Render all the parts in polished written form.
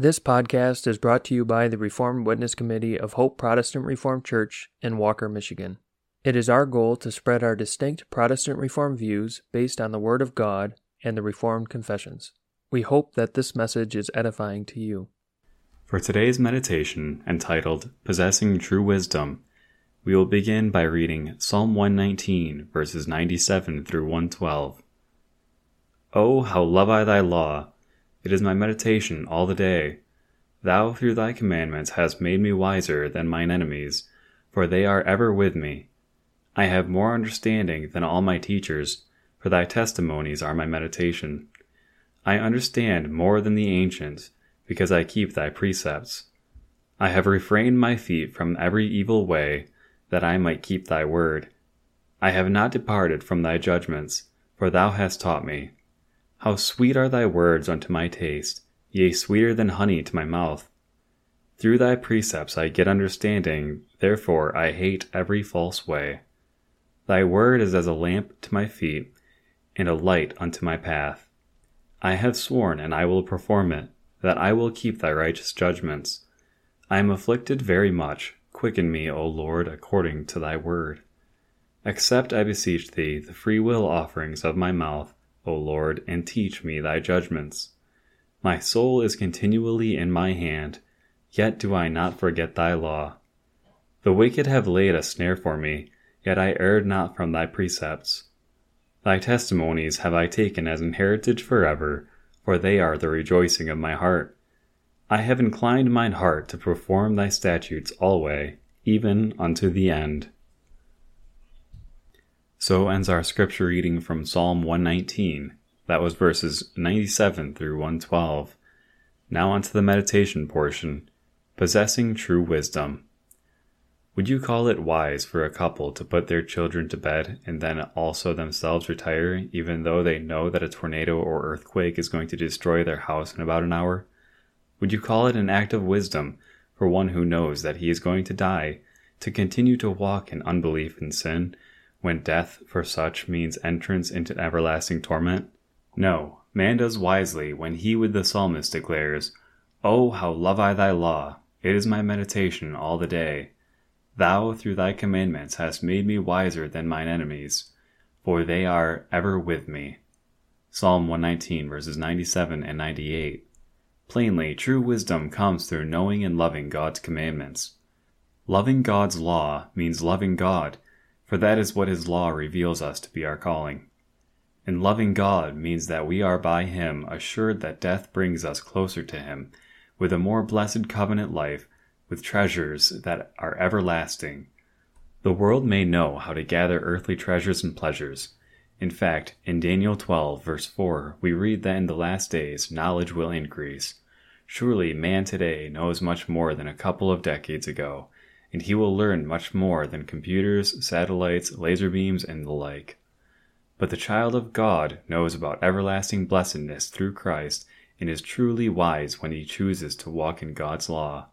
This podcast is brought to you by the Reformed Witness Committee of Hope Protestant Reformed Church in Walker, Michigan. It is our goal to spread our distinct Protestant Reformed views based on the Word of God and the Reformed Confessions. We hope that this message is edifying to you. For today's meditation, entitled Possessing True Wisdom, we will begin by reading Psalm 119, verses 97 through 112. Oh, how love I thy law! It is my meditation all the day. Thou through thy commandments hast made me wiser than mine enemies, for they are ever with me. I have more understanding than all my teachers, for thy testimonies are my meditation. I understand more than the ancients, because I keep thy precepts. I have refrained my feet from every evil way, that I might keep thy word. I have not departed from thy judgments, for thou hast taught me. How sweet are thy words unto my taste, yea, sweeter than honey to my mouth. Through thy precepts I get understanding, therefore I hate every false way. Thy word is as a lamp to my feet, and a light unto my path. I have sworn, and I will perform it, that I will keep thy righteous judgments. I am afflicted very much. Quicken me, O Lord, according to thy word. Accept, I beseech thee, the freewill offerings of my mouth, O Lord, and teach me thy judgments. My soul is continually in my hand, yet do I not forget thy law. The wicked have laid a snare for me, yet I erred not from thy precepts. Thy testimonies have I taken as an heritage forever, for they are the rejoicing of my heart. I have inclined mine heart to perform thy statutes alway, even unto the end. So ends our scripture reading from Psalm 119. That was verses 97 through 112. Now onto the meditation portion, Possessing True Wisdom. Would you call it wise for a couple to put their children to bed and then also themselves retire, even though they know that a tornado or earthquake is going to destroy their house in about an hour? Would you call it an act of wisdom for one who knows that he is going to die to continue to walk in unbelief and sin, when death for such means entrance into everlasting torment? No, man does wisely when he with the psalmist declares, "O how love I thy law! It is my meditation all the day. Thou through thy commandments hast made me wiser than mine enemies, for they are ever with me." Psalm 119, verses 97 and 98. Plainly, true wisdom comes through knowing and loving God's commandments. Loving God's law means loving God, for that is what his law reveals us to be our calling. And loving God means that we are by him assured that death brings us closer to him, with a more blessed covenant life, with treasures that are everlasting. The world may know how to gather earthly treasures and pleasures. In fact, in Daniel 12, verse 4, we read that in the last days knowledge will increase. Surely man today knows much more than a couple of decades ago, and he will learn much more than computers, satellites, laser beams, and the like. But the child of God knows about everlasting blessedness through Christ and is truly wise when he chooses to walk in God's law.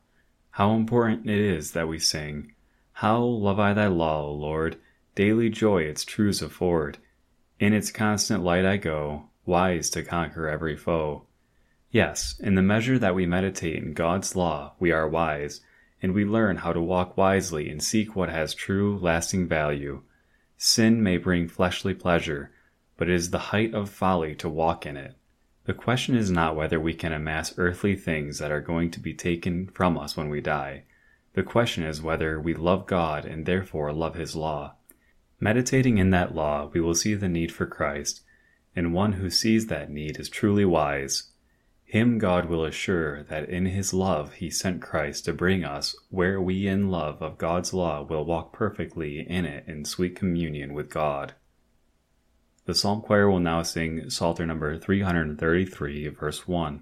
How important it is that we sing, "How love I thy law, O Lord, daily joy its truths afford. In its constant light I go, wise to conquer every foe." Yes, in the measure that we meditate in God's law, we are wise, and we learn how to walk wisely and seek what has true, lasting value. Sin may bring fleshly pleasure, but it is the height of folly to walk in it. The question is not whether we can amass earthly things that are going to be taken from us when we die. The question is whether we love God and therefore love his law. Meditating in that law, we will see the need for Christ, and one who sees that need is truly wise. Him God will assure that in his love he sent Christ to bring us where we in love of God's law will walk perfectly in it in sweet communion with God. The Psalm Choir will now sing Psalter number 333, verse 1.